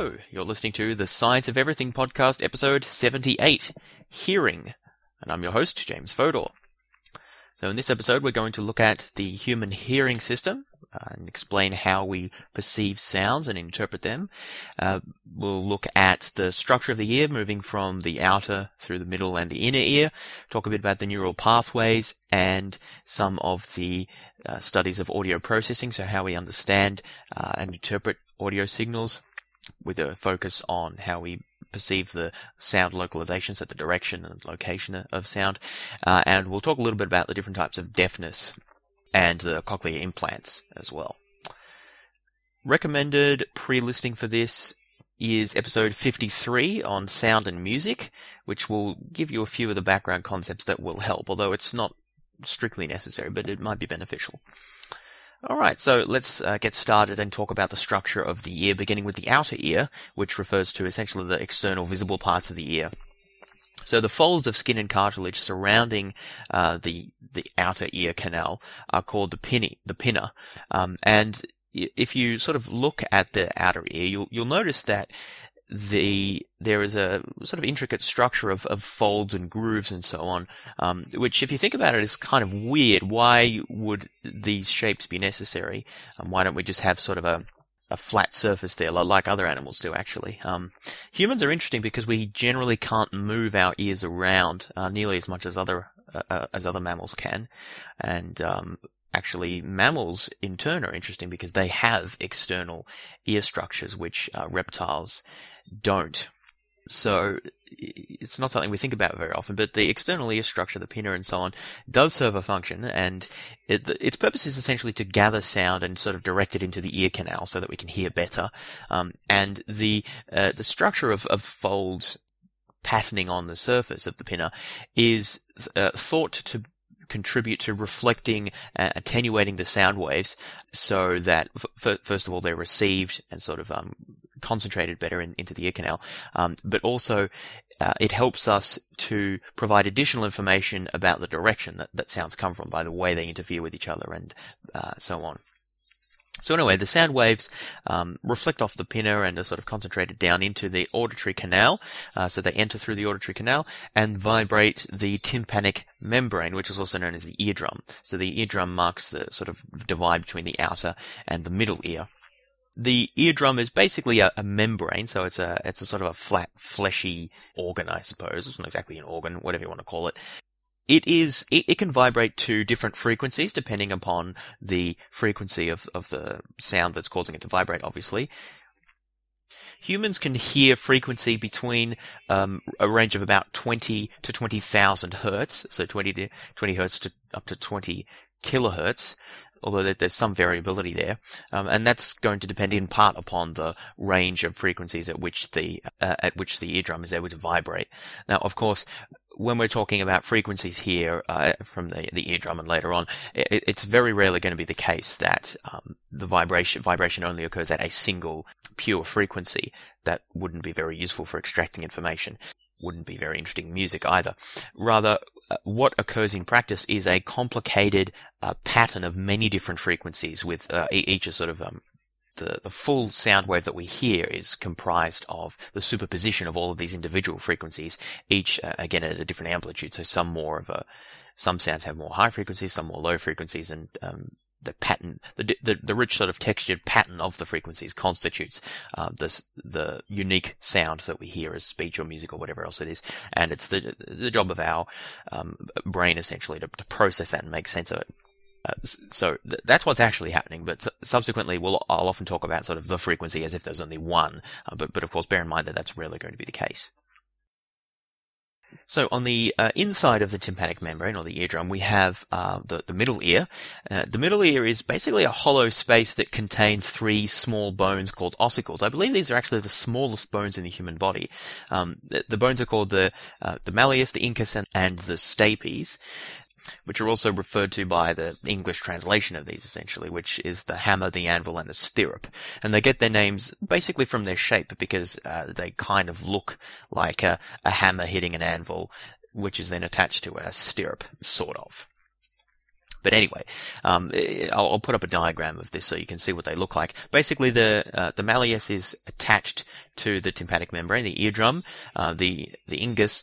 Hello, you're listening to the Science of Everything podcast, episode 78, Hearing, and I'm your host, James Fodor. So in this episode, we're going to look at the human hearing system and explain how we perceive sounds and interpret them. We'll look at the structure of the ear, moving from the outer through the middle and the inner ear, talk a bit about the neural pathways and some of the studies of audio processing, so how we understand and interpret audio signals, with a focus on how we perceive the sound localization, so the direction and location of sound. And we'll talk a little bit about the different types of deafness and the cochlear implants as well. Recommended pre-listening for this is episode 53 on sound and music, which will give you a few of the background concepts that will help, although it's not strictly necessary, but it might be beneficial. Alright, so let's get started and talk about the structure of the ear, beginning with the outer ear, which refers to essentially the external visible parts of the ear. So the folds of skin and cartilage surrounding the outer ear canal are called the pinna. And if you sort of look at the outer ear, you'll notice that there is a sort of intricate structure of folds and grooves and so on, which, if you think about it, is kind of weird. Why would these shapes be necessary? Why don't we just have sort of a flat surface there, like other animals do, actually? Humans are interesting because we generally can't move our ears around nearly as much as other mammals can, and actually, mammals in turn are interesting because they have external ear structures, which reptiles don't. So it's not something we think about very often, but the external ear structure, the pinna and so on, does serve a function, and its purpose is essentially to gather sound and sort of direct it into the ear canal so that we can hear better. And the structure of folds patterning on the surface of the pinna is thought to contribute to reflecting, attenuating the sound waves so that, first of all, they're received and sort of concentrated better into the ear canal. But also, it helps us to provide additional information about the direction that sounds come from by the way they interfere with each other and so on. So anyway, the sound waves reflect off the pinna and are sort of concentrated down into the auditory canal. So they enter through the auditory canal and vibrate the tympanic membrane, which is also known as the eardrum. So the eardrum marks the sort of divide between the outer and the middle ear. The eardrum is basically a membrane, so it's a sort of a flat, fleshy organ, I suppose. It's not exactly an organ, whatever you want to call it. It can vibrate to different frequencies depending upon the frequency of the sound that's causing it to vibrate, obviously. Humans can hear frequency between a range of about 20 to 20,000 hertz, so 20 hertz to up to 20 kilohertz, although there's some variability there. And that's going to depend in part upon the range of frequencies at which the eardrum is able to vibrate. Now, of course, when we're talking about frequencies here from the eardrum and later on, it's very rarely going to be the case that the vibration only occurs at a single pure frequency. That wouldn't be very useful for extracting information. Wouldn't be very interesting music either. Rather, what occurs in practice is a complicated pattern of many different frequencies, with each a sort of the full sound wave that we hear is comprised of the superposition of all of these individual frequencies, each again at a different amplitude. So some sounds have more high frequencies, some more low frequencies, and the pattern, the rich sort of textured pattern of the frequencies constitutes the unique sound that we hear as speech or music or whatever else it is. And it's the job of our brain essentially to process that and make sense of it. So that's what's actually happening, but subsequently I'll often talk about sort of the frequency as if there's only one, but of course bear in mind that that's rarely going to be the case. So on the inside of the tympanic membrane, or the eardrum, we have the middle ear. The middle ear is basically a hollow space that contains three small bones called ossicles. I believe these are actually the smallest bones in the human body. The bones are called the malleus, the incus, and the stapes, which are also referred to by the English translation of these, essentially, which is the hammer, the anvil, and the stirrup. And they get their names basically from their shape, because they kind of look like a hammer hitting an anvil, which is then attached to a stirrup, sort of. But anyway, I'll put up a diagram of this so you can see what they look like. Basically, the malleus is attached to the tympanic membrane, the eardrum. The ingus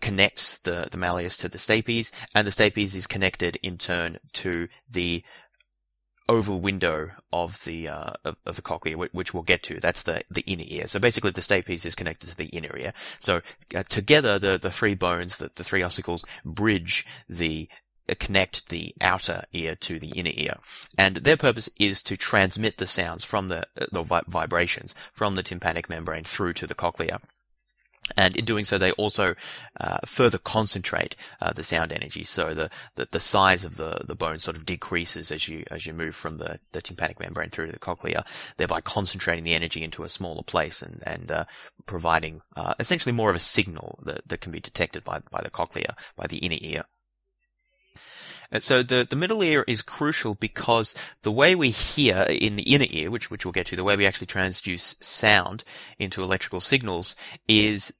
connects the malleus to the stapes, and the stapes is connected in turn to the oval window of the cochlea, which we'll get to. That's the inner ear. So basically, the stapes is connected to the inner ear. So together, the three bones, the three ossicles, bridge connect the outer ear to the inner ear, and their purpose is to transmit the sounds from the vibrations from the tympanic membrane through to the cochlea. And in doing so, they also further concentrate the sound energy. So the size of the bone sort of decreases as you move from the tympanic membrane through to the cochlea, thereby concentrating the energy into a smaller place and providing essentially more of a signal that can be detected by the cochlea, by the inner ear. And so the middle ear is crucial because the way we hear in the inner ear, which we'll get to, the way we actually transduce sound into electrical signals is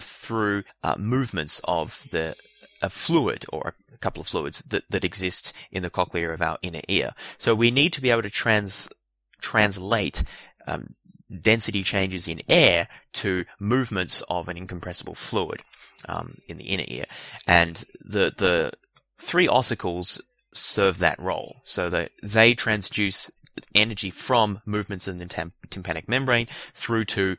through movements of a fluid or a couple of fluids that exists in the cochlea of our inner ear. So we need to be able to translate density changes in air to movements of an incompressible fluid in the inner ear, and the three ossicles serve that role. So they transduce energy from movements in the tympanic membrane through to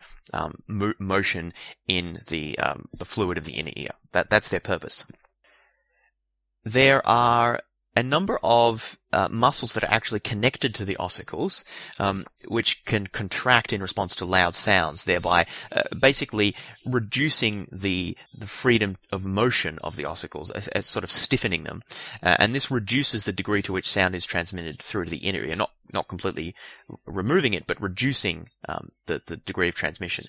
motion in the fluid of the inner ear. That's their purpose. There are a number of muscles that are actually connected to the ossicles, which can contract in response to loud sounds, thereby basically reducing the freedom of motion of the ossicles, as sort of stiffening them. And this reduces the degree to which sound is transmitted through to the inner ear, not completely removing it, but reducing the degree of transmission.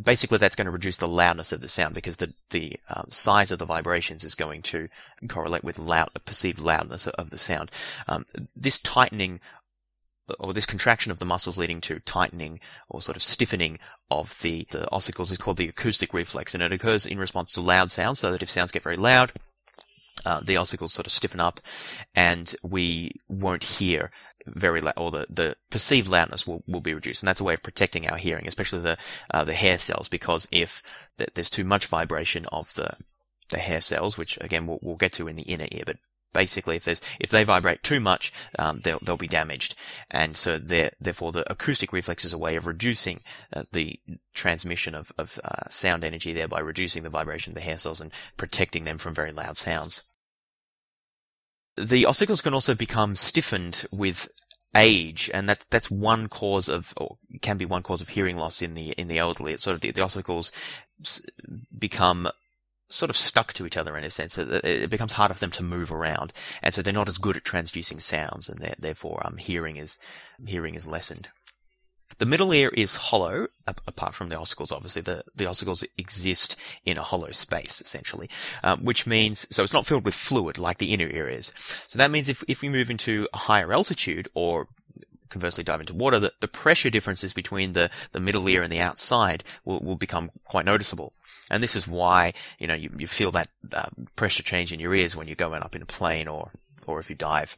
Basically, that's going to reduce the loudness of the sound because the size of the vibrations is going to correlate with perceived loudness of the sound. This tightening or this contraction of the muscles leading to tightening or sort of stiffening of the ossicles is called the acoustic reflex, and it occurs in response to loud sounds, so that if sounds get very loud, the ossicles sort of stiffen up and we won't hear very loud, or the perceived loudness will be reduced. And that's a way of protecting our hearing, especially the hair cells, because if there's too much vibration of the hair cells, which again we'll get to in the inner ear, but basically if they vibrate too much, they'll be damaged. And so therefore the acoustic reflex is a way of reducing the transmission of sound energy, thereby reducing the vibration of the hair cells and protecting them from very loud sounds. The ossicles can also become stiffened with age, and that's one cause of, or can be one cause of, hearing loss in the elderly. It's sort of the ossicles become sort of stuck to each other in a sense. It becomes harder for them to move around, and so they're not as good at transducing sounds, and therefore hearing is lessened. The middle ear is hollow, apart from the ossicles, obviously. The ossicles exist in a hollow space, essentially, which means, so it's not filled with fluid like the inner ear is. So that means if we move into a higher altitude, or conversely dive into water, the pressure differences between the middle ear and the outside will become quite noticeable. And this is why, you know, you feel that pressure change in your ears when you're going up in a plane or if you dive.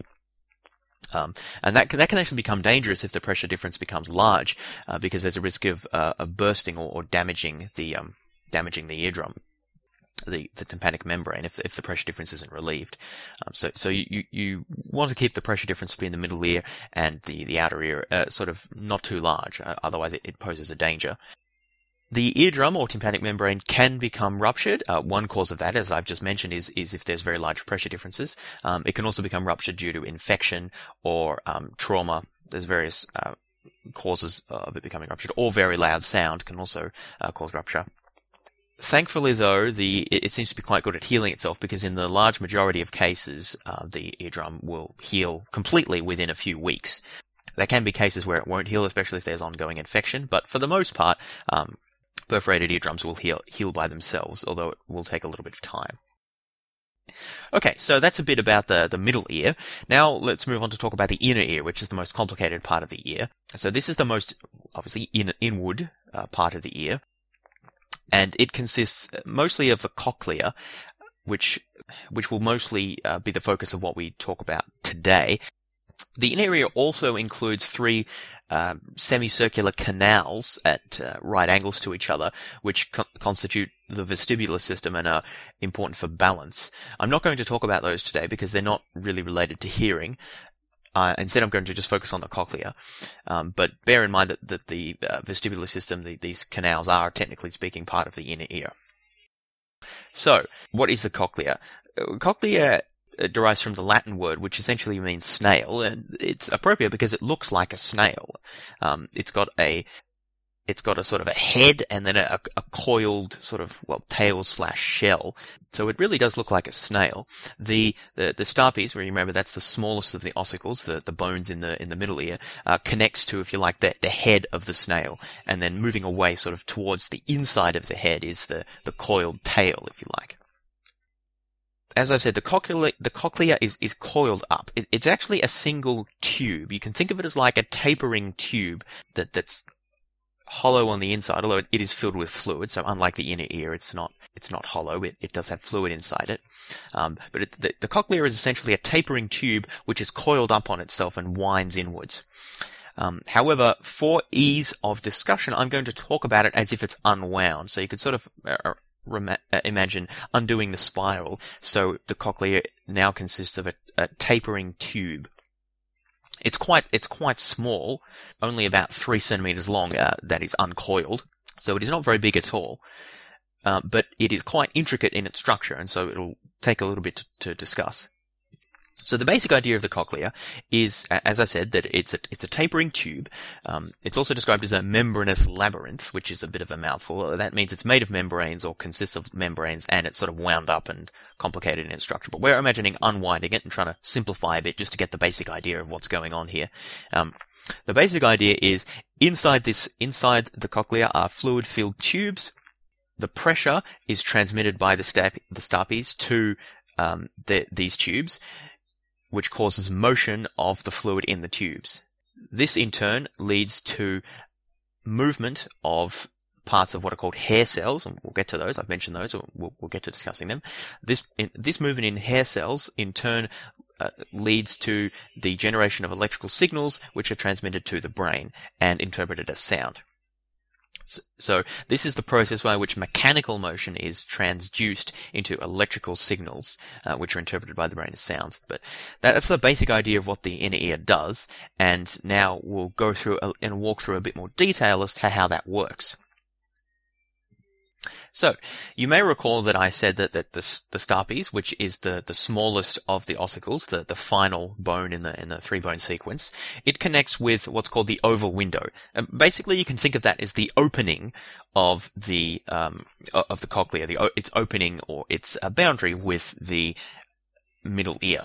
And that can actually become dangerous if the pressure difference becomes large, because there's a risk of bursting or damaging the eardrum, the tympanic membrane, if the pressure difference isn't relieved. So you want to keep the pressure difference between the middle ear and the outer ear sort of not too large, otherwise it poses a danger. The eardrum or tympanic membrane can become ruptured. One cause of that, as I've just mentioned, is if there's very large pressure differences. It can also become ruptured due to infection or trauma. There's various causes of it becoming ruptured, or very loud sound can also cause rupture. Thankfully, though, it seems to be quite good at healing itself, because in the large majority of cases, the eardrum will heal completely within a few weeks. There can be cases where it won't heal, especially if there's ongoing infection, but for the most part, perforated eardrums will heal by themselves, although it will take a little bit of time. Okay, so that's a bit about the middle ear. Now let's move on to talk about the inner ear, which is the most complicated part of the ear. So this is the most, obviously, inward part of the ear, and it consists mostly of the cochlea, which will mostly be the focus of what we talk about today. The inner ear also includes three semicircular canals at right angles to each other, which constitute the vestibular system and are important for balance. I'm not going to talk about those today because they're not really related to hearing. Instead, I'm going to just focus on the cochlea. But bear in mind that the vestibular system, these canals, are technically speaking part of the inner ear. So, what is the cochlea? Cochlea derives from the Latin word, which essentially means snail, and it's appropriate because it looks like a snail. It's got a sort of a head and then a coiled sort of, tail/shell. So it really does look like a snail. The stapes, where you remember that's the smallest of the ossicles, the bones in the middle ear, connects to, if you like, the head of the snail. And then moving away sort of towards the inside of the head is the coiled tail, if you like. As I've said, the cochlea is coiled up. It's actually a single tube. You can think of it as like a tapering tube that's hollow on the inside, although it is filled with fluid. So unlike the inner ear, it's not hollow. It does have fluid inside it. But the cochlea is essentially a tapering tube which is coiled up on itself and winds inwards. However, for ease of discussion, I'm going to talk about it as if it's unwound. So you could sort of imagine undoing the spiral. So the cochlea now consists of a tapering tube. It's quite small, only about 3 centimeters long. That is uncoiled, so it is not very big at all. But it is quite intricate in its structure, and so it'll take a little bit to discuss. So the basic idea of the cochlea is, as I said, that it's a tapering tube. It's also described as a membranous labyrinth, which is a bit of a mouthful. That means it's made of membranes or consists of membranes, and it's sort of wound up and complicated in its structure. But we're imagining unwinding it and trying to simplify a bit just to get the basic idea of what's going on here. The basic idea is inside the cochlea are fluid-filled tubes. The pressure is transmitted by the stapes to these tubes, which causes motion of the fluid in the tubes. This in turn leads to movement of parts of what are called hair cells, and we'll get to those. I've mentioned those, or we'll get to discussing them. This movement in hair cells in turn leads to the generation of electrical signals, which are transmitted to the brain and interpreted as sound. So this is the process by which mechanical motion is transduced into electrical signals, which are interpreted by the brain as sounds. But that's the basic idea of what the inner ear does. And now we'll go through and walk through a bit more detail as to how that works. So you may recall that I said that the stapes, which is the smallest of the ossicles, the final bone in the three bone sequence, it connects with what's called the oval window. Basically, you can think of that as the opening of the cochlea, its opening or its boundary with the middle ear.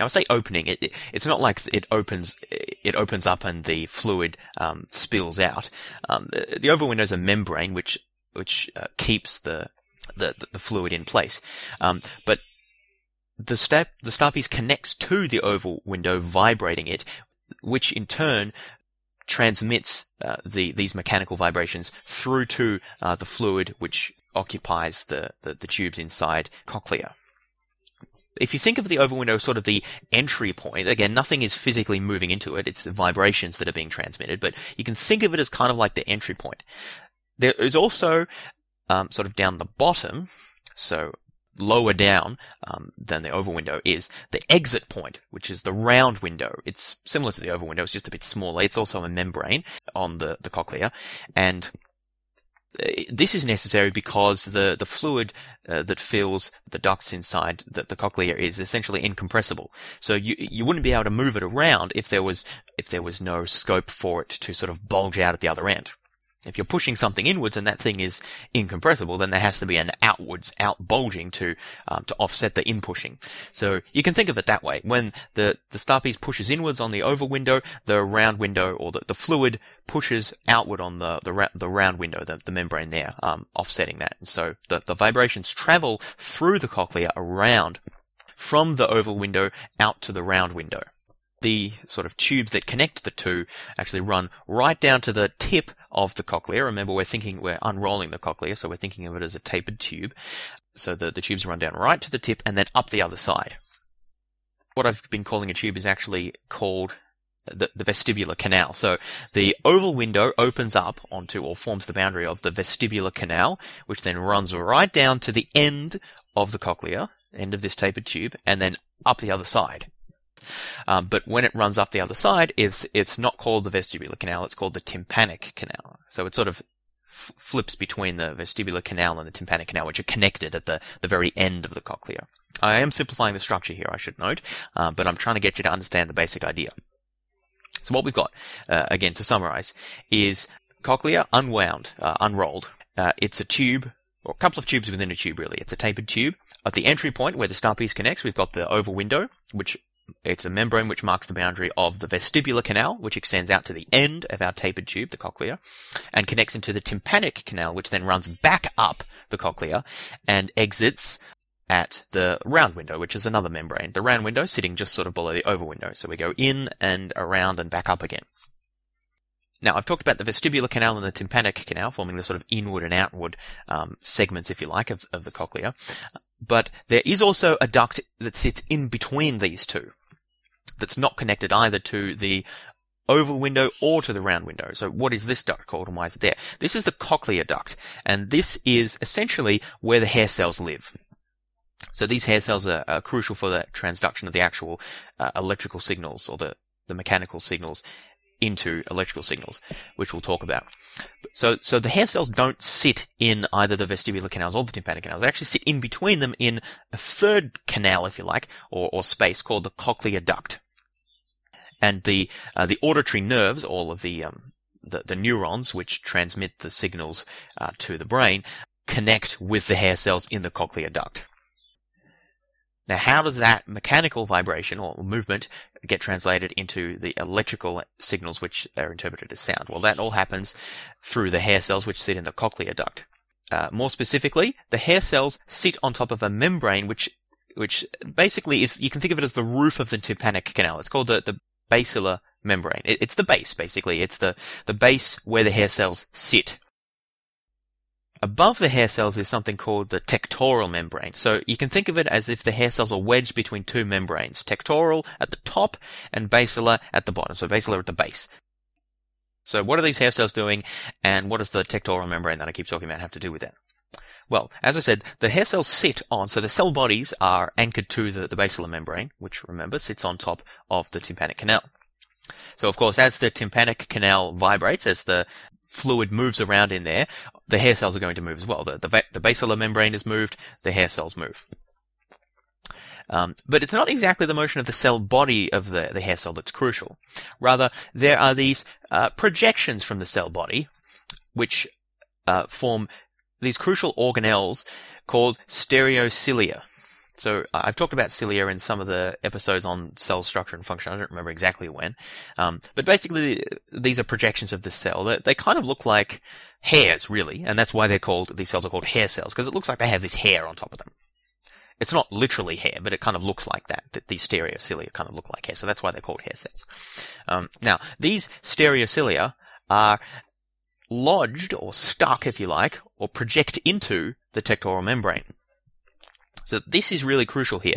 Now, I say opening. It's not like it opens up and the fluid spills out. The oval window is a membrane which keeps the fluid in place. But the stapes connects to the oval window, vibrating it, which in turn transmits these mechanical vibrations through to the fluid which occupies the tubes inside cochlea. If you think of the oval window as sort of the entry point, again, nothing is physically moving into it. It's the vibrations that are being transmitted, but you can think of it as kind of like the entry point. There is also sort of down the bottom, so lower down than the oval window, is the exit point, which is the round window. It's similar to the oval window. It's just a bit smaller. It's also a membrane on the cochlea. And this is necessary because the fluid that fills the ducts inside the cochlea is essentially incompressible. So you wouldn't be able to move it around if there was no scope for it to sort of bulge out at the other end. If you're pushing something inwards and that thing is incompressible, then there has to be an outbulging to offset the in-pushing. So you can think of it that way. When the stapes pushes inwards on the oval window, the round window or the fluid pushes outward on the round window, the membrane there, offsetting that. And so the vibrations travel through the cochlea around from the oval window out to the round window. The sort of tubes that connect the two actually run right down to the tip of the cochlea. Remember, we're unrolling the cochlea, so we're thinking of it as a tapered tube. So the tubes run down right to the tip and then up the other side. What I've been calling a tube is actually called the vestibular canal. So the oval window opens up onto or forms the boundary of the vestibular canal, which then runs right down to the end of the cochlea, end of this tapered tube, and then up the other side. But when it runs up the other side, it's not called the vestibular canal, it's called the tympanic canal. So it sort of flips between the vestibular canal and the tympanic canal, which are connected at the very end of the cochlea. I am simplifying the structure here, I should note, but I'm trying to get you to understand the basic idea. So what we've got, again, to summarize, is cochlea unrolled. It's a tube, or a couple of tubes within a tube, really. It's a tapered tube. At the entry point where the star piece connects, we've got the oval window, which it's a membrane which marks the boundary of the vestibular canal, which extends out to the end of our tapered tube, the cochlea, and connects into the tympanic canal, which then runs back up the cochlea and exits at the round window, which is another membrane. The round window sitting just sort of below the oval window. So we go in and around and back up again. Now, I've talked about the vestibular canal and the tympanic canal forming the sort of inward and outward segments, if you like, of the cochlea. But there is also a duct that sits in between these two that's not connected either to the oval window or to the round window. So what is this duct called and why is it there? This is the cochlear duct, and this is essentially where the hair cells live. So these hair cells are crucial for the transduction of the actual electrical signals or the mechanical signals into electrical signals, which we'll talk about. So the hair cells don't sit in either the vestibular canals or the tympanic canals. They actually sit in between them in a third canal, if you like, or space called the cochlear duct. And the auditory nerves, all of the neurons which transmit the signals to the brain, connect with the hair cells in the cochlear duct. Now, how does that mechanical vibration or movement get translated into the electrical signals which are interpreted as sound? Well, that all happens through the hair cells which sit in the cochlear duct. More specifically, the hair cells sit on top of a membrane which basically is, you can think of it as the roof of the tympanic canal. It's called the basilar membrane. It's the base, basically. It's the base where the hair cells sit. Above the hair cells is something called the tectoral membrane. So you can think of it as if the hair cells are wedged between two membranes, tectoral at the top and basilar at the bottom. So basilar at the base. So what are these hair cells doing, and what does the tectoral membrane that I keep talking about have to do with that? Well, as I said, the hair cells sit on, so the cell bodies are anchored to the basilar membrane, which, remember, sits on top of the tympanic canal. So, of course, as the tympanic canal vibrates, as the fluid moves around in there, the hair cells are going to move as well. The basilar membrane is moved, the hair cells move. But it's not exactly the motion of the cell body of the hair cell that's crucial. Rather, there are these projections from the cell body, which form these crucial organelles called stereocilia. So I've talked about cilia in some of the episodes on cell structure and function. I don't remember exactly when. But basically, these are projections of the cell. They kind of look like hairs, really. And that's why these cells are called hair cells, because it looks like they have this hair on top of them. It's not literally hair, but it kind of looks like that these stereocilia kind of look like hair. So that's why they're called hair cells. Now, these stereocilia are lodged or stuck, if you like, or project into the tectoral membrane. So this is really crucial here.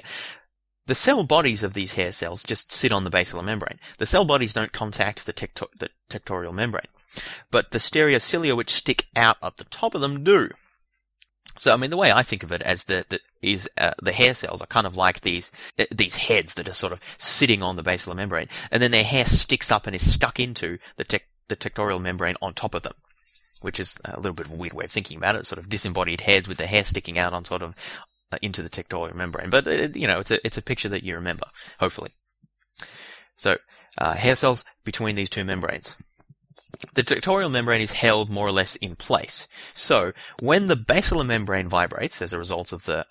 The cell bodies of these hair cells just sit on the basilar membrane. The cell bodies don't contact the tectoral membrane, but the stereocilia which stick out at the top of them do. So, I mean, the way I think of it as the hair cells are kind of like these heads that are sort of sitting on the basilar membrane, and then their hair sticks up and is stuck into the tectoral membrane on top of them, which is a little bit of a weird way of thinking about it, sort of disembodied heads with the hair sticking out on sort of into the tectoral membrane. But, it's a picture that you remember, hopefully. So, hair cells between these two membranes. The tectoral membrane is held more or less in place. So, when the basilar membrane vibrates as a result of the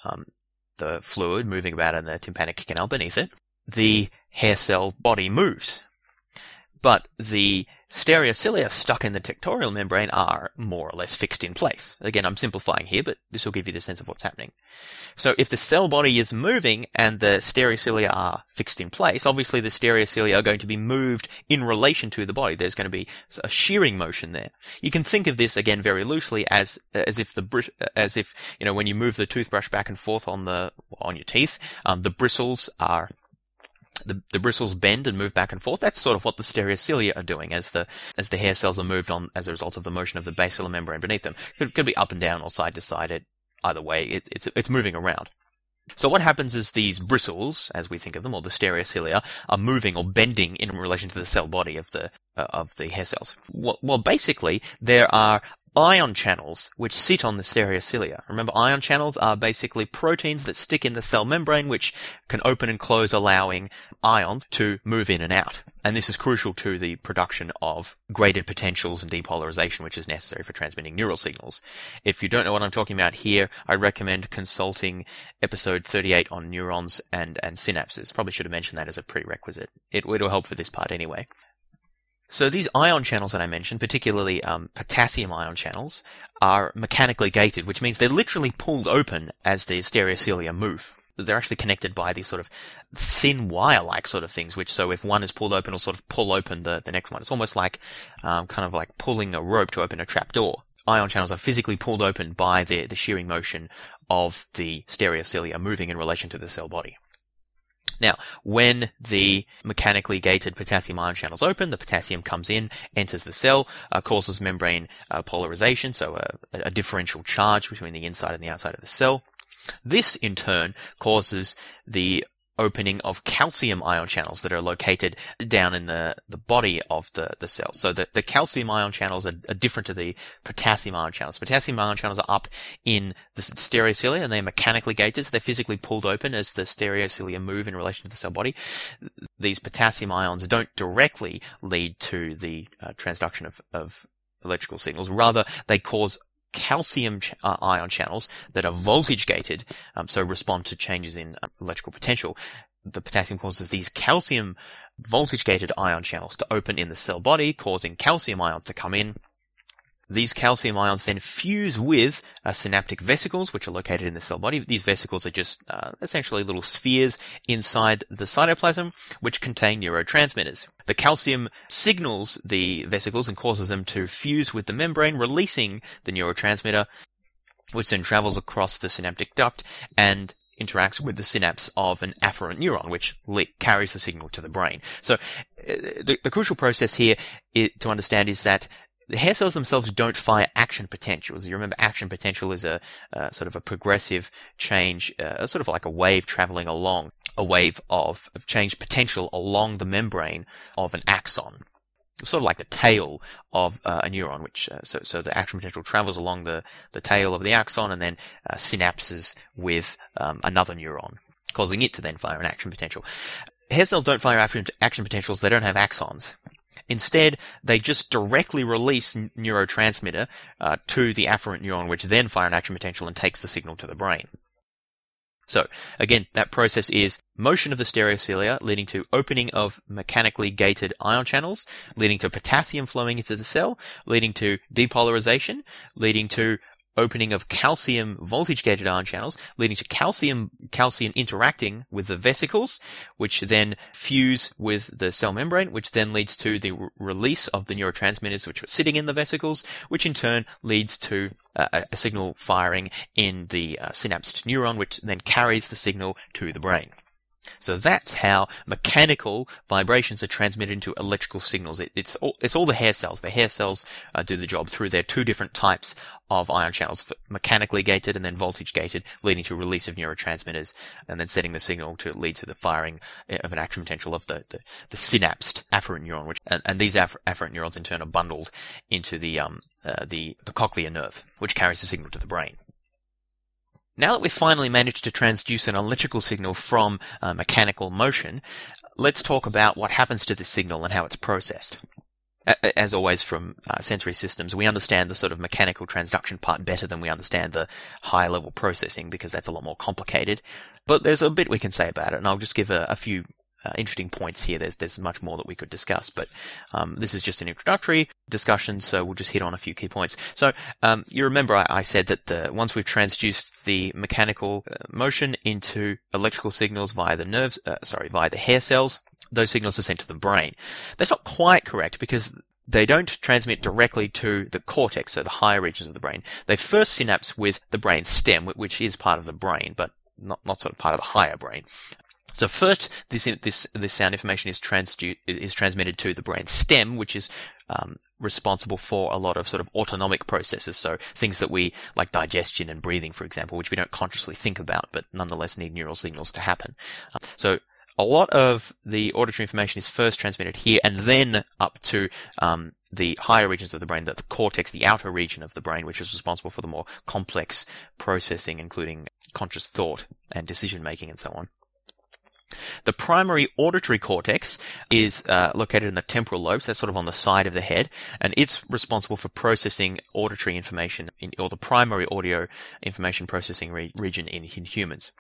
fluid moving about in the tympanic canal beneath it, the hair cell body moves. But the Stereocilia stuck in the tectoral membrane are more or less fixed in place. Again, I'm simplifying here, but this will give you the sense of what's happening. So if the cell body is moving and the stereocilia are fixed in place, obviously the stereocilia are going to be moved in relation to the body. There's going to be a shearing motion there. You can think of this, again, very loosely as if, you know, when you move the toothbrush back and forth on your teeth, the bristles are the bristles bend and move back and forth. That's sort of what the stereocilia are doing as the hair cells are moved on as a result of the motion of the basilar membrane beneath them. It could be up and down or side to side. Either way, it's moving around. So what happens is these bristles, as we think of them, or the stereocilia, are moving or bending in relation to the cell body of the hair cells. Well, basically there are ion channels which sit on the stereocilia. Remember, ion channels are basically proteins that stick in the cell membrane which can open and close, allowing ions to move in and out. And this is crucial to the production of graded potentials and depolarization, which is necessary for transmitting neural signals. If you don't know what I'm talking about here, I recommend consulting episode 38 on neurons and synapses. Probably should have mentioned that as a prerequisite. It'll help for this part anyway. So these ion channels that I mentioned, particularly potassium ion channels, are mechanically gated, which means they're literally pulled open as the stereocilia move. They're actually connected by these sort of thin wire-like sort of things, so if one is pulled open, it'll sort of pull open the next one. It's almost like kind of like pulling a rope to open a trapdoor. Ion channels are physically pulled open by the shearing motion of the stereocilia moving in relation to the cell body. Now, when the mechanically gated potassium ion channels open, the potassium comes in, enters the cell, causes membrane polarization, so a differential charge between the inside and the outside of the cell. This, in turn, causes the opening of calcium ion channels that are located down in the body of the cell. So the calcium ion channels are different to the potassium ion channels. Potassium ion channels are up in the stereocilia and they're mechanically gated, so they're physically pulled open as the stereocilia move in relation to the cell body. These potassium ions don't directly lead to the transduction of electrical signals. Rather, they cause calcium ion channels that are voltage gated, so respond to changes in electrical potential. The potassium causes these calcium voltage gated ion channels to open in the cell body, causing calcium ions to come in. These calcium ions then fuse with synaptic vesicles, which are located in the cell body. These vesicles are just essentially little spheres inside the cytoplasm, which contain neurotransmitters. The calcium signals the vesicles and causes them to fuse with the membrane, releasing the neurotransmitter, which then travels across the synaptic duct and interacts with the synapse of an afferent neuron, which carries the signal to the brain. So the crucial process here to understand is that the hair cells themselves don't fire action potentials. You remember, action potential is a sort of a progressive change, sort of like a wave traveling along, a wave of change potential along the membrane of an axon. Sort of like the tail of a neuron, which so the action potential travels along the tail of the axon and then synapses with another neuron, causing it to then fire an action potential. Hair cells don't fire action potentials. They don't have axons. Instead, they just directly release neurotransmitter to the afferent neuron, which then fires an action potential and takes the signal to the brain. So, again, that process is motion of the stereocilia leading to opening of mechanically gated ion channels, leading to potassium flowing into the cell, leading to depolarization, leading to opening of calcium voltage-gated ion channels, leading to calcium interacting with the vesicles, which then fuse with the cell membrane, which then leads to the release of the neurotransmitters which were sitting in the vesicles, which in turn leads to a signal firing in the synapsed neuron, which then carries the signal to the brain. So that's how mechanical vibrations are transmitted into electrical signals. It's all the hair cells. The hair cells do the job through their two different types of ion channels, mechanically gated and then voltage gated, leading to release of neurotransmitters and then setting the signal to lead to the firing of an action potential of the synapsed afferent neuron, and these afferent neurons in turn are bundled into the cochlear nerve, which carries the signal to the brain. Now that we've finally managed to transduce an electrical signal from mechanical motion, let's talk about what happens to this signal and how it's processed. As always, from sensory systems, we understand the sort of mechanical transduction part better than we understand the high-level processing, because that's a lot more complicated. But there's a bit we can say about it, and I'll just give a few interesting points here. There's much more that we could discuss, but this is just an introductory discussion, so we'll just hit on a few key points. So you remember I said that once we've transduced the mechanical motion into electrical signals via the nerves, via the hair cells, those signals are sent to the brain. That's not quite correct because they don't transmit directly to the cortex, so the higher regions of the brain. They first synapse with the brain stem, which is part of the brain, but not sort of part of the higher brain. So first, this sound information is transmitted to the brain stem, which is responsible for a lot of sort of autonomic processes. So things that we like digestion and breathing, for example, which we don't consciously think about, but nonetheless need neural signals to happen. So a lot of the auditory information is first transmitted here and then up to the higher regions of the brain, the cortex, the outer region of the brain, which is responsible for the more complex processing, including conscious thought and decision making and so on. The primary auditory cortex is located in the temporal lobes, that's sort of on the side of the head, and it's responsible for processing auditory information, or the primary audio information processing region in humans.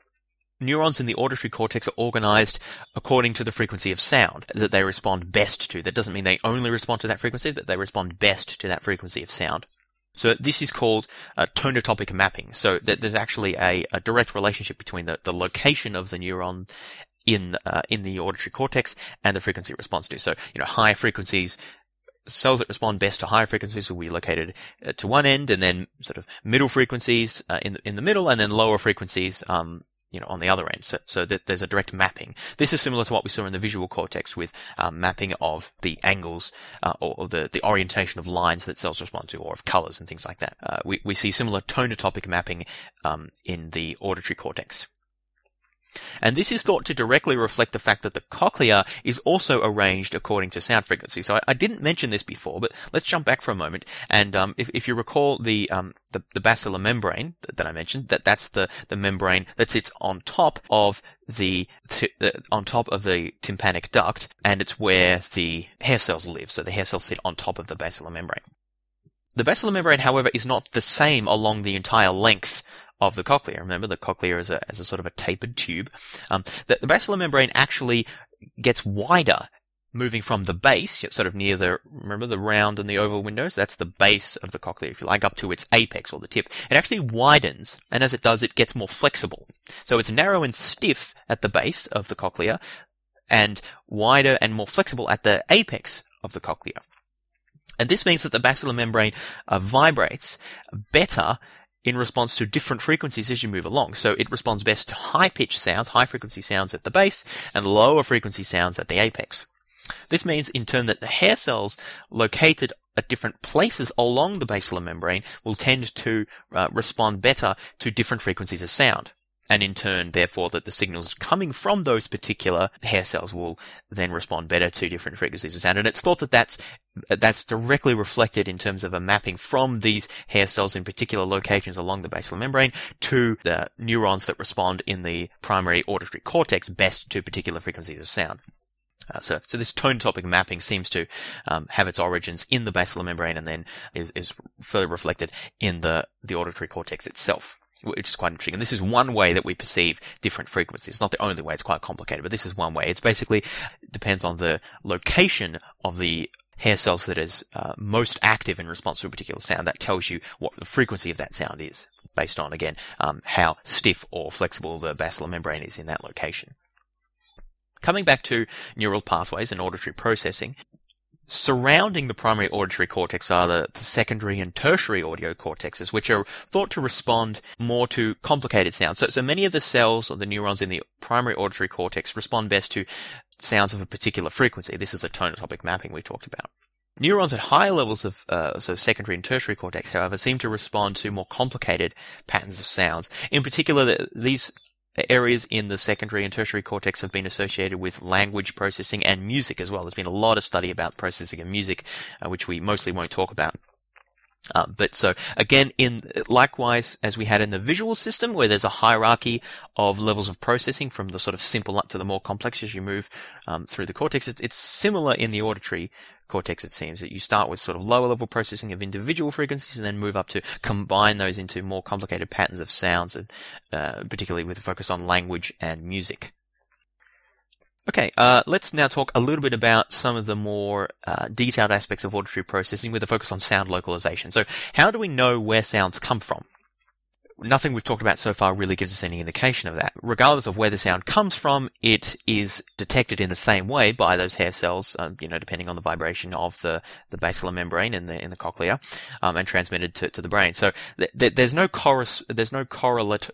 Neurons in the auditory cortex are organized according to the frequency of sound that they respond best to. That doesn't mean they only respond to that frequency, but they respond best to that frequency of sound. So this is called tonotopic mapping, so that there's actually a direct relationship between the location of the neuron in the auditory cortex and the frequency it responds to. So, higher frequencies, cells that respond best to higher frequencies will be located to one end, and then sort of middle frequencies in the middle, and then lower frequencies on the other end. So that there's a direct mapping. This is similar to what we saw in the visual cortex with mapping of the angles or the orientation of lines that cells respond to, or of colors and things like that. We see similar tonotopic mapping in the auditory cortex. And this is thought to directly reflect the fact that the cochlea is also arranged according to sound frequency. So I didn't mention this before, but let's jump back for a moment. And if you recall the basilar membrane that I mentioned, that's the membrane that sits on top of the tympanic duct, and it's where the hair cells live. So the hair cells sit on top of the basilar membrane. The basilar membrane, however, is not the same along the entire length of the cochlea. Remember, the cochlea is a sort of a tapered tube. The basilar membrane actually gets wider, moving from the base, sort of near the round and the oval windows, that's the base of the cochlea, if you like, up to its apex or the tip. It actually widens, and as it does, it gets more flexible. So it's narrow and stiff at the base of the cochlea, and wider and more flexible at the apex of the cochlea. And this means that the basilar membrane vibrates better in response to different frequencies as you move along. So it responds best to high-pitched sounds, high-frequency sounds at the base, and lower-frequency sounds at the apex. This means, in turn, that the hair cells located at different places along the basilar membrane will tend to respond better to different frequencies of sound. And in turn, therefore, that the signals coming from those particular hair cells will then respond better to different frequencies of sound. And it's thought that that's directly reflected in terms of a mapping from these hair cells in particular locations along the basilar membrane to the neurons that respond in the primary auditory cortex best to particular frequencies of sound. So this tonotopic mapping seems to have its origins in the basilar membrane and then is further reflected in the auditory cortex itself, which is quite intriguing. And this is one way that we perceive different frequencies. It's not the only way. It's quite complicated, but this is one way. It's basically depends on the location of the hair cells that is most active in response to a particular sound. That tells you what the frequency of that sound is based on, again, how stiff or flexible the basilar membrane is in that location. Coming back to neural pathways and auditory processing, surrounding the primary auditory cortex are the secondary and tertiary audio cortexes, which are thought to respond more to complicated sounds. So many of the cells or the neurons in the primary auditory cortex respond best to sounds of a particular frequency. This is the tonotopic mapping we talked about. Neurons at higher levels of secondary and tertiary cortex, however, seem to respond to more complicated patterns of sounds. In particular, these areas in the secondary and tertiary cortex have been associated with language processing and music as well. There's been a lot of study about processing and music, which we mostly won't talk about. But so again, likewise as we had in the visual system, where there's a hierarchy of levels of processing from the sort of simple up to the more complex as you move through the cortex, it's similar in the auditory cortex. It seems that you start with sort of lower level processing of individual frequencies and then move up to combine those into more complicated patterns of sounds, and particularly with a focus on language and music. Okay, let's now talk a little bit about some of the more detailed aspects of auditory processing with a focus on sound localization. So how do we know where sounds come from? Nothing we've talked about so far really gives us any indication of that. Regardless of where the sound comes from, it is detected in the same way by those hair cells, depending on the vibration of the basilar membrane in the cochlea, and transmitted to the brain. So there's no correlate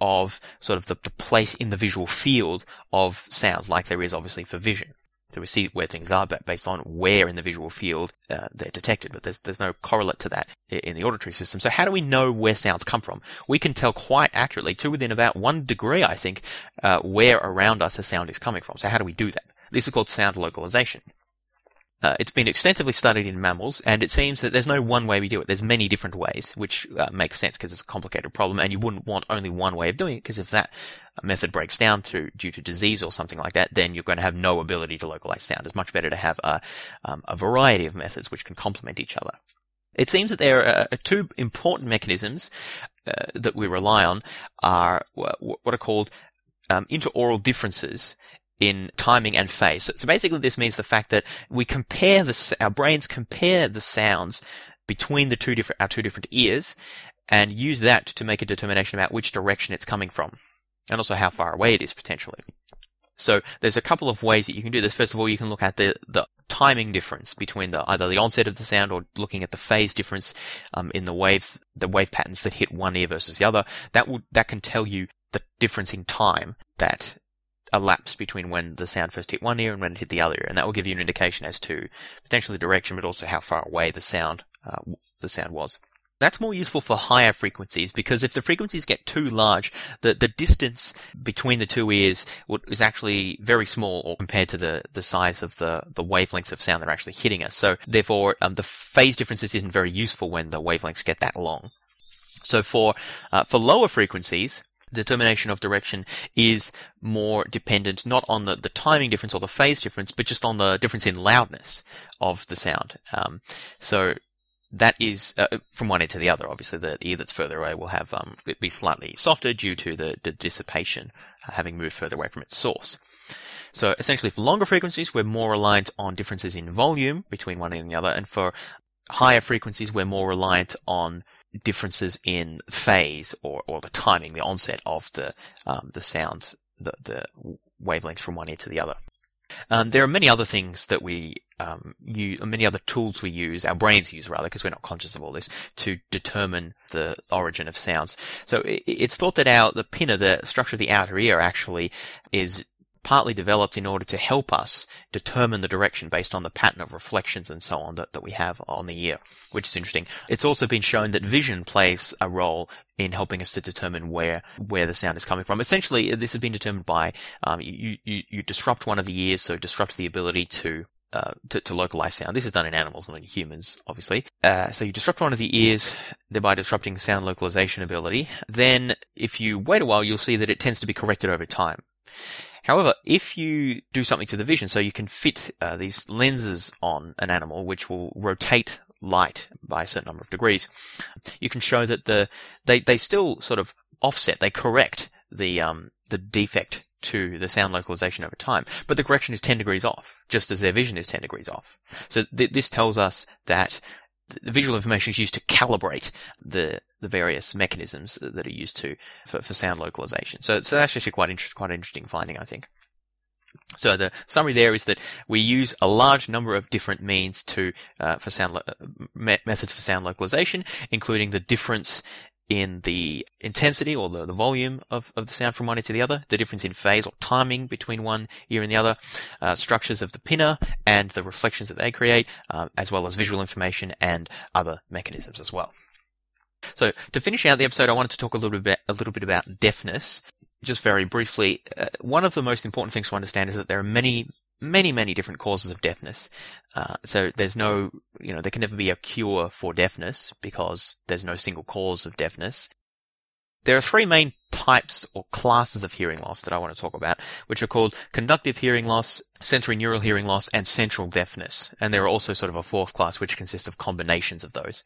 of sort of the place in the visual field of sounds like there is obviously for vision. So we see where things are based on where in the visual field they're detected, but there's no correlate to that in the auditory system. So how do we know where sounds come from? We can tell quite accurately, to within about 1 degree, I think, where around us a sound is coming from. So how do we do that? This is called sound localization. It's been extensively studied in mammals, and it seems that there's no one way we do it. There's many different ways, which makes sense because it's a complicated problem, and you wouldn't want only one way of doing it, because if that method breaks down due to disease or something like that, then you're going to have no ability to localize sound. It's much better to have a variety of methods which can complement each other. It seems that there are 2 important mechanisms that we rely on are what are called interoral differences in timing and phase. So basically this means the fact that we compare our brains compare the sounds between our 2 different ears and use that to make a determination about which direction it's coming from and also how far away it is potentially. So there's a couple of ways that you can do this. First of all, you can look at the timing difference between either the onset of the sound or looking at the phase difference in the wave patterns that hit one ear versus the other. That can tell you the difference in time that elapsed between when the sound first hit one ear and when it hit the other ear, and that will give you an indication as to potentially direction, but also how far away the sound was. That's more useful for higher frequencies, because if the frequencies get too large, the distance between the 2 ears is actually very small, or compared to the size of the wavelengths of sound that are actually hitting us. So therefore, the phase differences isn't very useful when the wavelengths get that long. So for lower frequencies, determination of direction is more dependent not on the timing difference or the phase difference, but just on the difference in loudness of the sound. So that is from one ear to the other. Obviously, the ear that's further away will have be slightly softer due to the dissipation having moved further away from its source. So essentially, for longer frequencies, we're more reliant on differences in volume between one ear and the other, and for higher frequencies, we're more reliant on differences in phase or the timing, the onset of the sound, the wavelengths from one ear to the other. There are many other things that we use, many other tools we use, our brains use rather, because we're not conscious of all this, to determine the origin of sounds. So it's thought that the pinna, the structure of the outer ear, actually is partly developed in order to help us determine the direction based on the pattern of reflections and so on that we have on the ear, which is interesting. It's also been shown that vision plays a role in helping us to determine where the sound is coming from. Essentially, this has been determined by you disrupt one of the ears, so disrupt the ability to localize sound. This is done in animals, not in humans, obviously. So you disrupt one of the ears, thereby disrupting sound localization ability. Then if you wait a while, you'll see that it tends to be corrected over time. However, if you do something to the vision, so you can fit these lenses on an animal which will rotate light by a certain number of degrees, you can show that they still sort of offset, they correct the defect to the sound localization over time, but the correction is 10 degrees off, just as their vision is 10 degrees off. So this tells us that the visual information is used to calibrate the various mechanisms that are used for sound localization. So that's actually quite an interesting finding, I think. So the summary there is that we use a large number of different means methods for sound localization, including the difference in the intensity or the volume of the sound from one ear to the other, the difference in phase or timing between one ear and the other, structures of the pinna and the reflections that they create, as well as visual information and other mechanisms as well. So to finish out the episode, I wanted to talk a little bit about deafness. Just very briefly, one of the most important things to understand is that there are many different causes of deafness. So there's no, there can never be a cure for deafness because there's no single cause of deafness. There are 3 main types or classes of hearing loss that I want to talk about, which are called conductive hearing loss, sensory neural hearing loss, and central deafness. And there are also sort of a 4th class, which consists of combinations of those.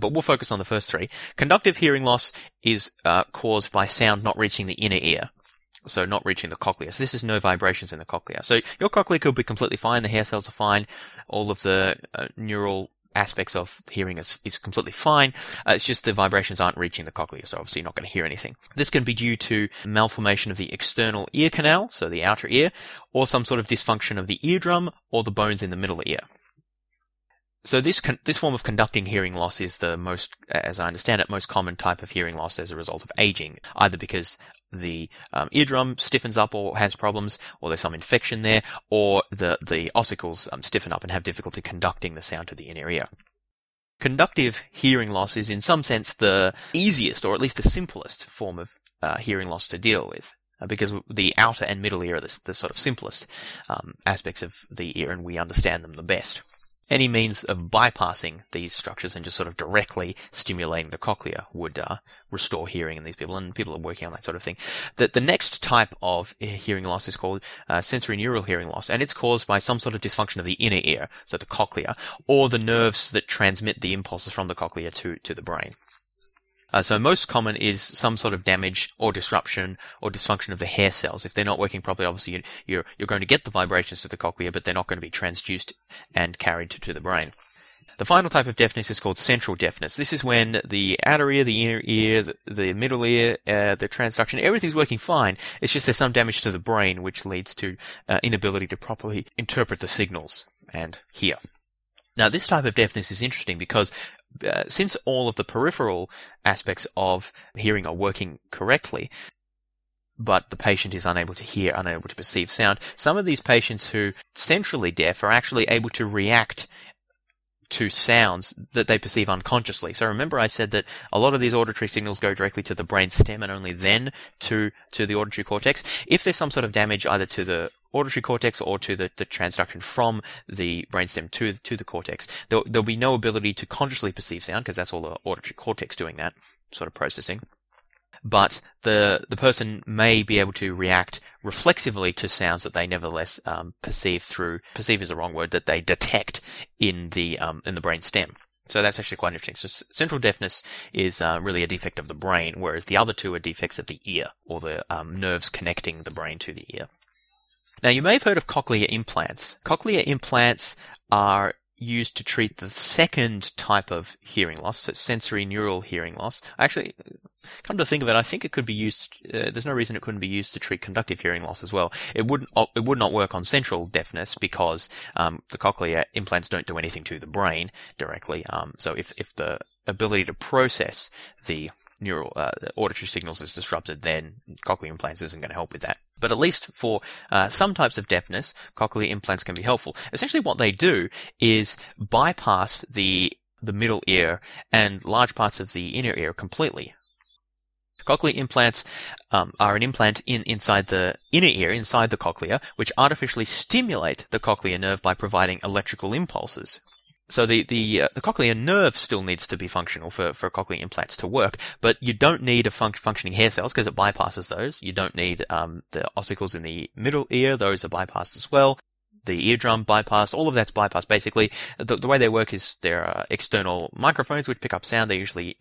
But we'll focus on the first 3. Conductive hearing loss is caused by sound not reaching the inner ear. so not reaching the cochlea. So this is no vibrations in the cochlea. So your cochlea could be completely fine, the hair cells are fine, all of the neural aspects of hearing is completely fine. It's just the vibrations aren't reaching the cochlea, so obviously you're not going to hear anything. This can be due to malformation of the external ear canal, so the outer ear, or some sort of dysfunction of the eardrum or the bones in the middle ear. So this form of conducting hearing loss is the most, as I understand it, most common type of hearing loss as a result of aging, either because the eardrum stiffens up or has problems, or there's some infection there, or the ossicles stiffen up and have difficulty conducting the sound to the inner ear. Conductive hearing loss is in some sense the easiest, or at least the simplest, form of hearing loss to deal with, because the outer and middle ear are the sort of simplest aspects of the ear, and we understand them the best. Any means of bypassing these structures and just sort of directly stimulating the cochlea would restore hearing in these people, and people are working on that sort of thing. The next type of hearing loss is called sensory neural hearing loss, and it's caused by some sort of dysfunction of the inner ear, so the cochlea, or the nerves that transmit the impulses from the cochlea to the brain. So most common is some sort of damage or disruption or dysfunction of the hair cells. If they're not working properly, obviously you're going to get the vibrations to the cochlea, but they're not going to be transduced and carried to the brain. The final type of deafness is called central deafness. This is when the outer ear, the inner ear, the middle ear, the transduction, everything's working fine. It's just there's some damage to the brain, which leads to inability to properly interpret the signals and hear. Now, this type of deafness is interesting because since all of the peripheral aspects of hearing are working correctly, but the patient is unable to hear, unable to perceive sound, some of these patients who centrally deaf are actually able to react to sounds that they perceive unconsciously. So remember I said that a lot of these auditory signals go directly to the brain stem and only then to the auditory cortex. If there's some sort of damage either to the auditory cortex or to the transduction from the brainstem to the cortex, there'll be no ability to consciously perceive sound because that's all the auditory cortex doing that sort of processing. But the person may be able to react reflexively to sounds that they nevertheless perceive is the wrong word, that they detect in the brain stem. So that's actually quite interesting. So central deafness is really a defect of the brain, whereas the other two are defects of the ear or the nerves connecting the brain to the ear. Now, you may have heard of cochlear implants. Cochlear implants are used to treat the second type of hearing loss, so sensory neural hearing loss. Actually, come to think of it, I think it could be used. There's no reason it couldn't be used to treat conductive hearing loss as well. It would not work on central deafness because the cochlear implants don't do anything to the brain directly. So if the ability to process the neural auditory signals is disrupted, then cochlear implants isn't going to help with that. But at least for some types of deafness, cochlear implants can be helpful. Essentially what they do is bypass the middle ear and large parts of the inner ear completely. Cochlear implants are an implant inside the inner ear, inside the cochlea, which artificially stimulate the cochlear nerve by providing electrical impulses. So the cochlear nerve still needs to be functional for cochlear implants to work, but you don't need a functioning hair cells because it bypasses those. You don't need the ossicles in the middle ear. Those are bypassed as well. The eardrum bypassed. All of that's bypassed. Basically, the way they work is there are external microphones which pick up sound. They're usually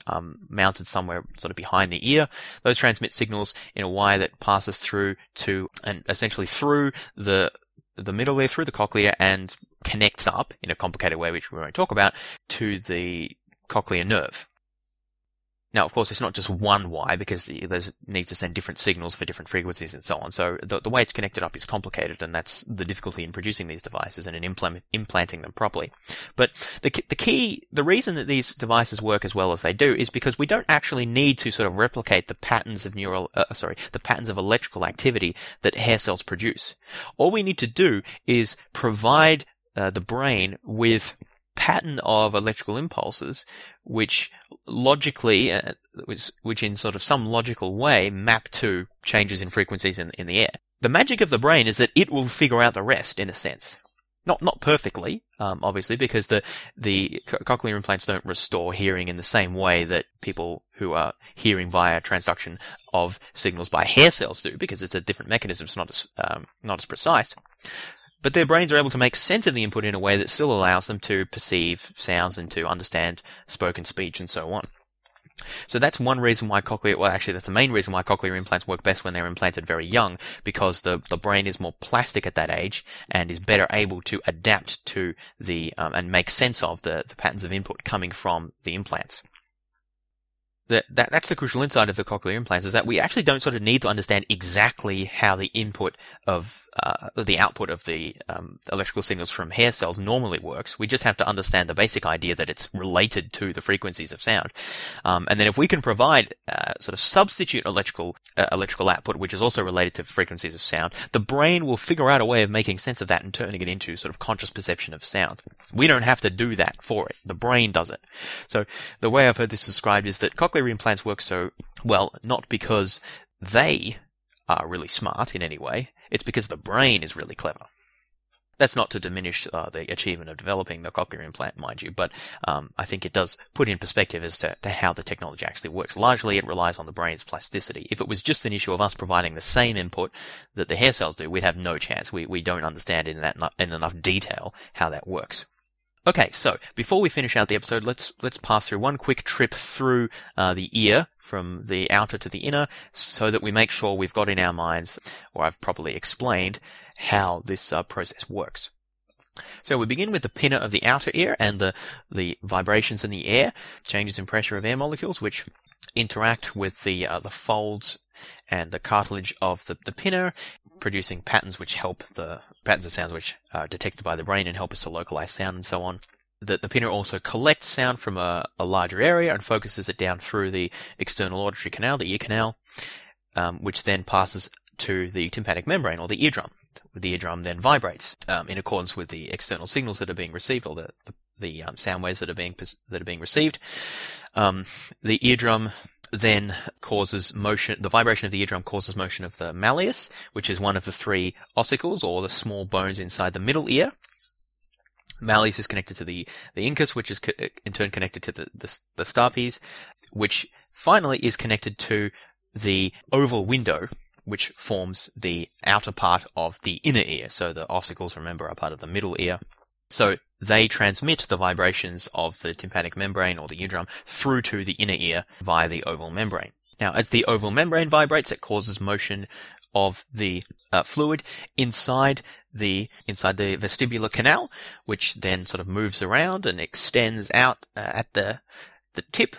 mounted somewhere sort of behind the ear. Those transmit signals in a wire that passes through to, and essentially through the middle ear, through the cochlea, and connects up in a complicated way, which we won't talk about, to the cochlear nerve. Now, of course, it's not just one wire because there's needs to send different signals for different frequencies and so on. So the way it's connected up is complicated, and that's the difficulty in producing these devices and in implanting them properly. But the reason that these devices work as well as they do is because we don't actually need to sort of replicate the patterns of the patterns of electrical activity that hair cells produce. All we need to do is provide the brain with pattern of electrical impulses, which logically, which in sort of some logical way map to changes in frequencies in the air. The magic of the brain is that it will figure out the rest, in a sense. Not perfectly, obviously, because the cochlear implants don't restore hearing in the same way that people who are hearing via transduction of signals by hair cells do, because it's a different mechanism. It's not as precise. But their brains are able to make sense of the input in a way that still allows them to perceive sounds and to understand spoken speech and so on. So that's one reason why cochlear, well actually that's the main reason why cochlear implants work best when they're implanted very young, because the brain is more plastic at that age and is better able to adapt to the, and make sense of the patterns of input coming from the implants. That's the crucial insight of the cochlear implants, is that we actually don't sort of need to understand exactly how the input of the output of the electrical signals from hair cells normally works. We just have to understand the basic idea that it's related to the frequencies of sound, and then if we can provide sort of substitute electrical output, which is also related to frequencies of sound, the brain will figure out a way of making sense of that and turning it into sort of conscious perception of sound. We don't have to do that for it; the brain does it. So the way I've heard this described is that cochlear implants work so well not because they are really smart in any way, it's because the brain is really clever. That's not to diminish the achievement of developing the cochlear implant, mind you, but I think it does put in perspective as to how the technology actually works. Largely it relies on the brain's plasticity. If it was just an issue of us providing the same input that the hair cells do, we'd have no chance. We don't understand in enough detail how that works. Okay, so before we finish out the episode, let's pass through one quick trip through the ear from the outer to the inner, so that we make sure we've got in our minds, or I've properly explained, how this process works. So we begin with the pinna of the outer ear and the vibrations in the air, changes in pressure of air molecules, which interact with the folds and the cartilage of the pinna, producing patterns which help the patterns of sounds which are detected by the brain and help us to localize sound and so on. The pinna also collects sound from a larger area and focuses it down through the external auditory canal, the ear canal, which then passes to the tympanic membrane or the eardrum. The eardrum then vibrates in accordance with the external signals that are being received, or the sound waves that are being received. The eardrum then causes motion. The vibration of the eardrum causes motion of the malleus, which is one of the three ossicles, or the small bones inside the middle ear. Malleus is connected to the incus, which is in turn connected to the stapes, which finally is connected to the oval window, which forms the outer part of the inner ear. So the ossicles, remember, are part of the middle ear. So they transmit the vibrations of the tympanic membrane or the eardrum through to the inner ear via the oval membrane. Now, as the oval membrane vibrates, it causes motion of the fluid inside the vestibular canal, which then sort of moves around and extends out at the tip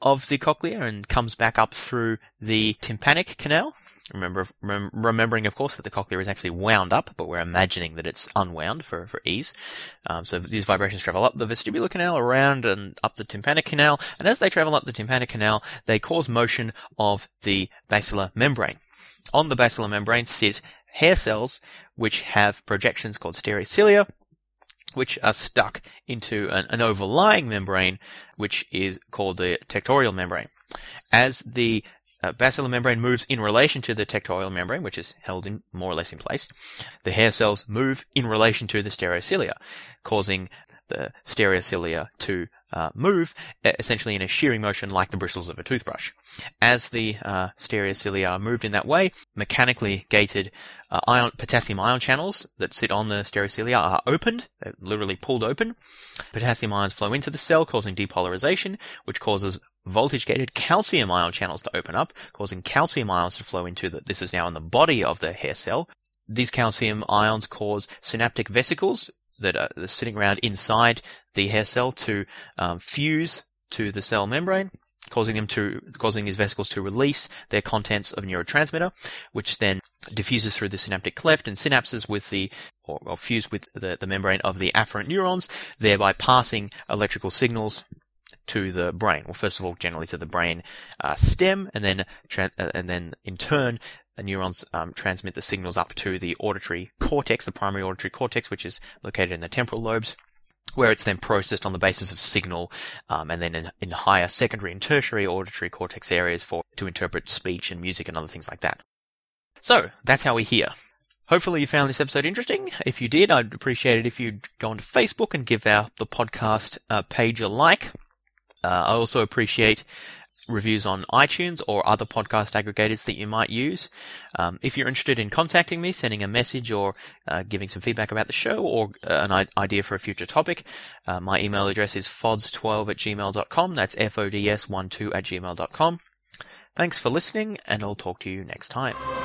of the cochlea and comes back up through the tympanic canal. Remembering, of course, that the cochlea is actually wound up, but we're imagining that it's unwound for ease. So these vibrations travel up the vestibular canal, around and up the tympanic canal, and as they travel up the tympanic canal, they cause motion of the basilar membrane. On the basilar membrane sit hair cells, which have projections called stereocilia, which are stuck into an overlying membrane, which is called the tectorial membrane. As the basilar membrane moves in relation to the tectorial membrane, which is held in more or less in place, the hair cells move in relation to the stereocilia, causing the stereocilia to move, essentially in a shearing motion like the bristles of a toothbrush. As the stereocilia are moved in that way, mechanically gated potassium ion channels that sit on the stereocilia are opened, literally pulled open. Potassium ions flow into the cell, causing depolarization, which causes voltage-gated calcium ion channels to open up, causing calcium ions to flow into this is now in the body of the hair cell. These calcium ions cause synaptic vesicles that are sitting around inside the hair cell to fuse to the cell membrane, causing these vesicles to release their contents of neurotransmitter, which then diffuses through the synaptic cleft and synapses with fuse with the membrane of the afferent neurons, thereby passing electrical signals to the brain. Well, first of all, generally to the brain stem, and then in turn, the neurons transmit the signals up to the auditory cortex, the primary auditory cortex, which is located in the temporal lobes, where it's then processed on the basis of signal, and then in higher secondary and tertiary auditory cortex areas to interpret speech and music and other things like that. So that's how we hear. Hopefully you found this episode interesting. If you did, I'd appreciate it if you'd go onto Facebook and give the podcast page a like. I also appreciate reviews on iTunes or other podcast aggregators that you might use. If you're interested in contacting me, sending a message or giving some feedback about the show or an idea for a future topic, my email address is fods12@gmail.com. That's FODS12@gmail.com. Thanks for listening, and I'll talk to you next time.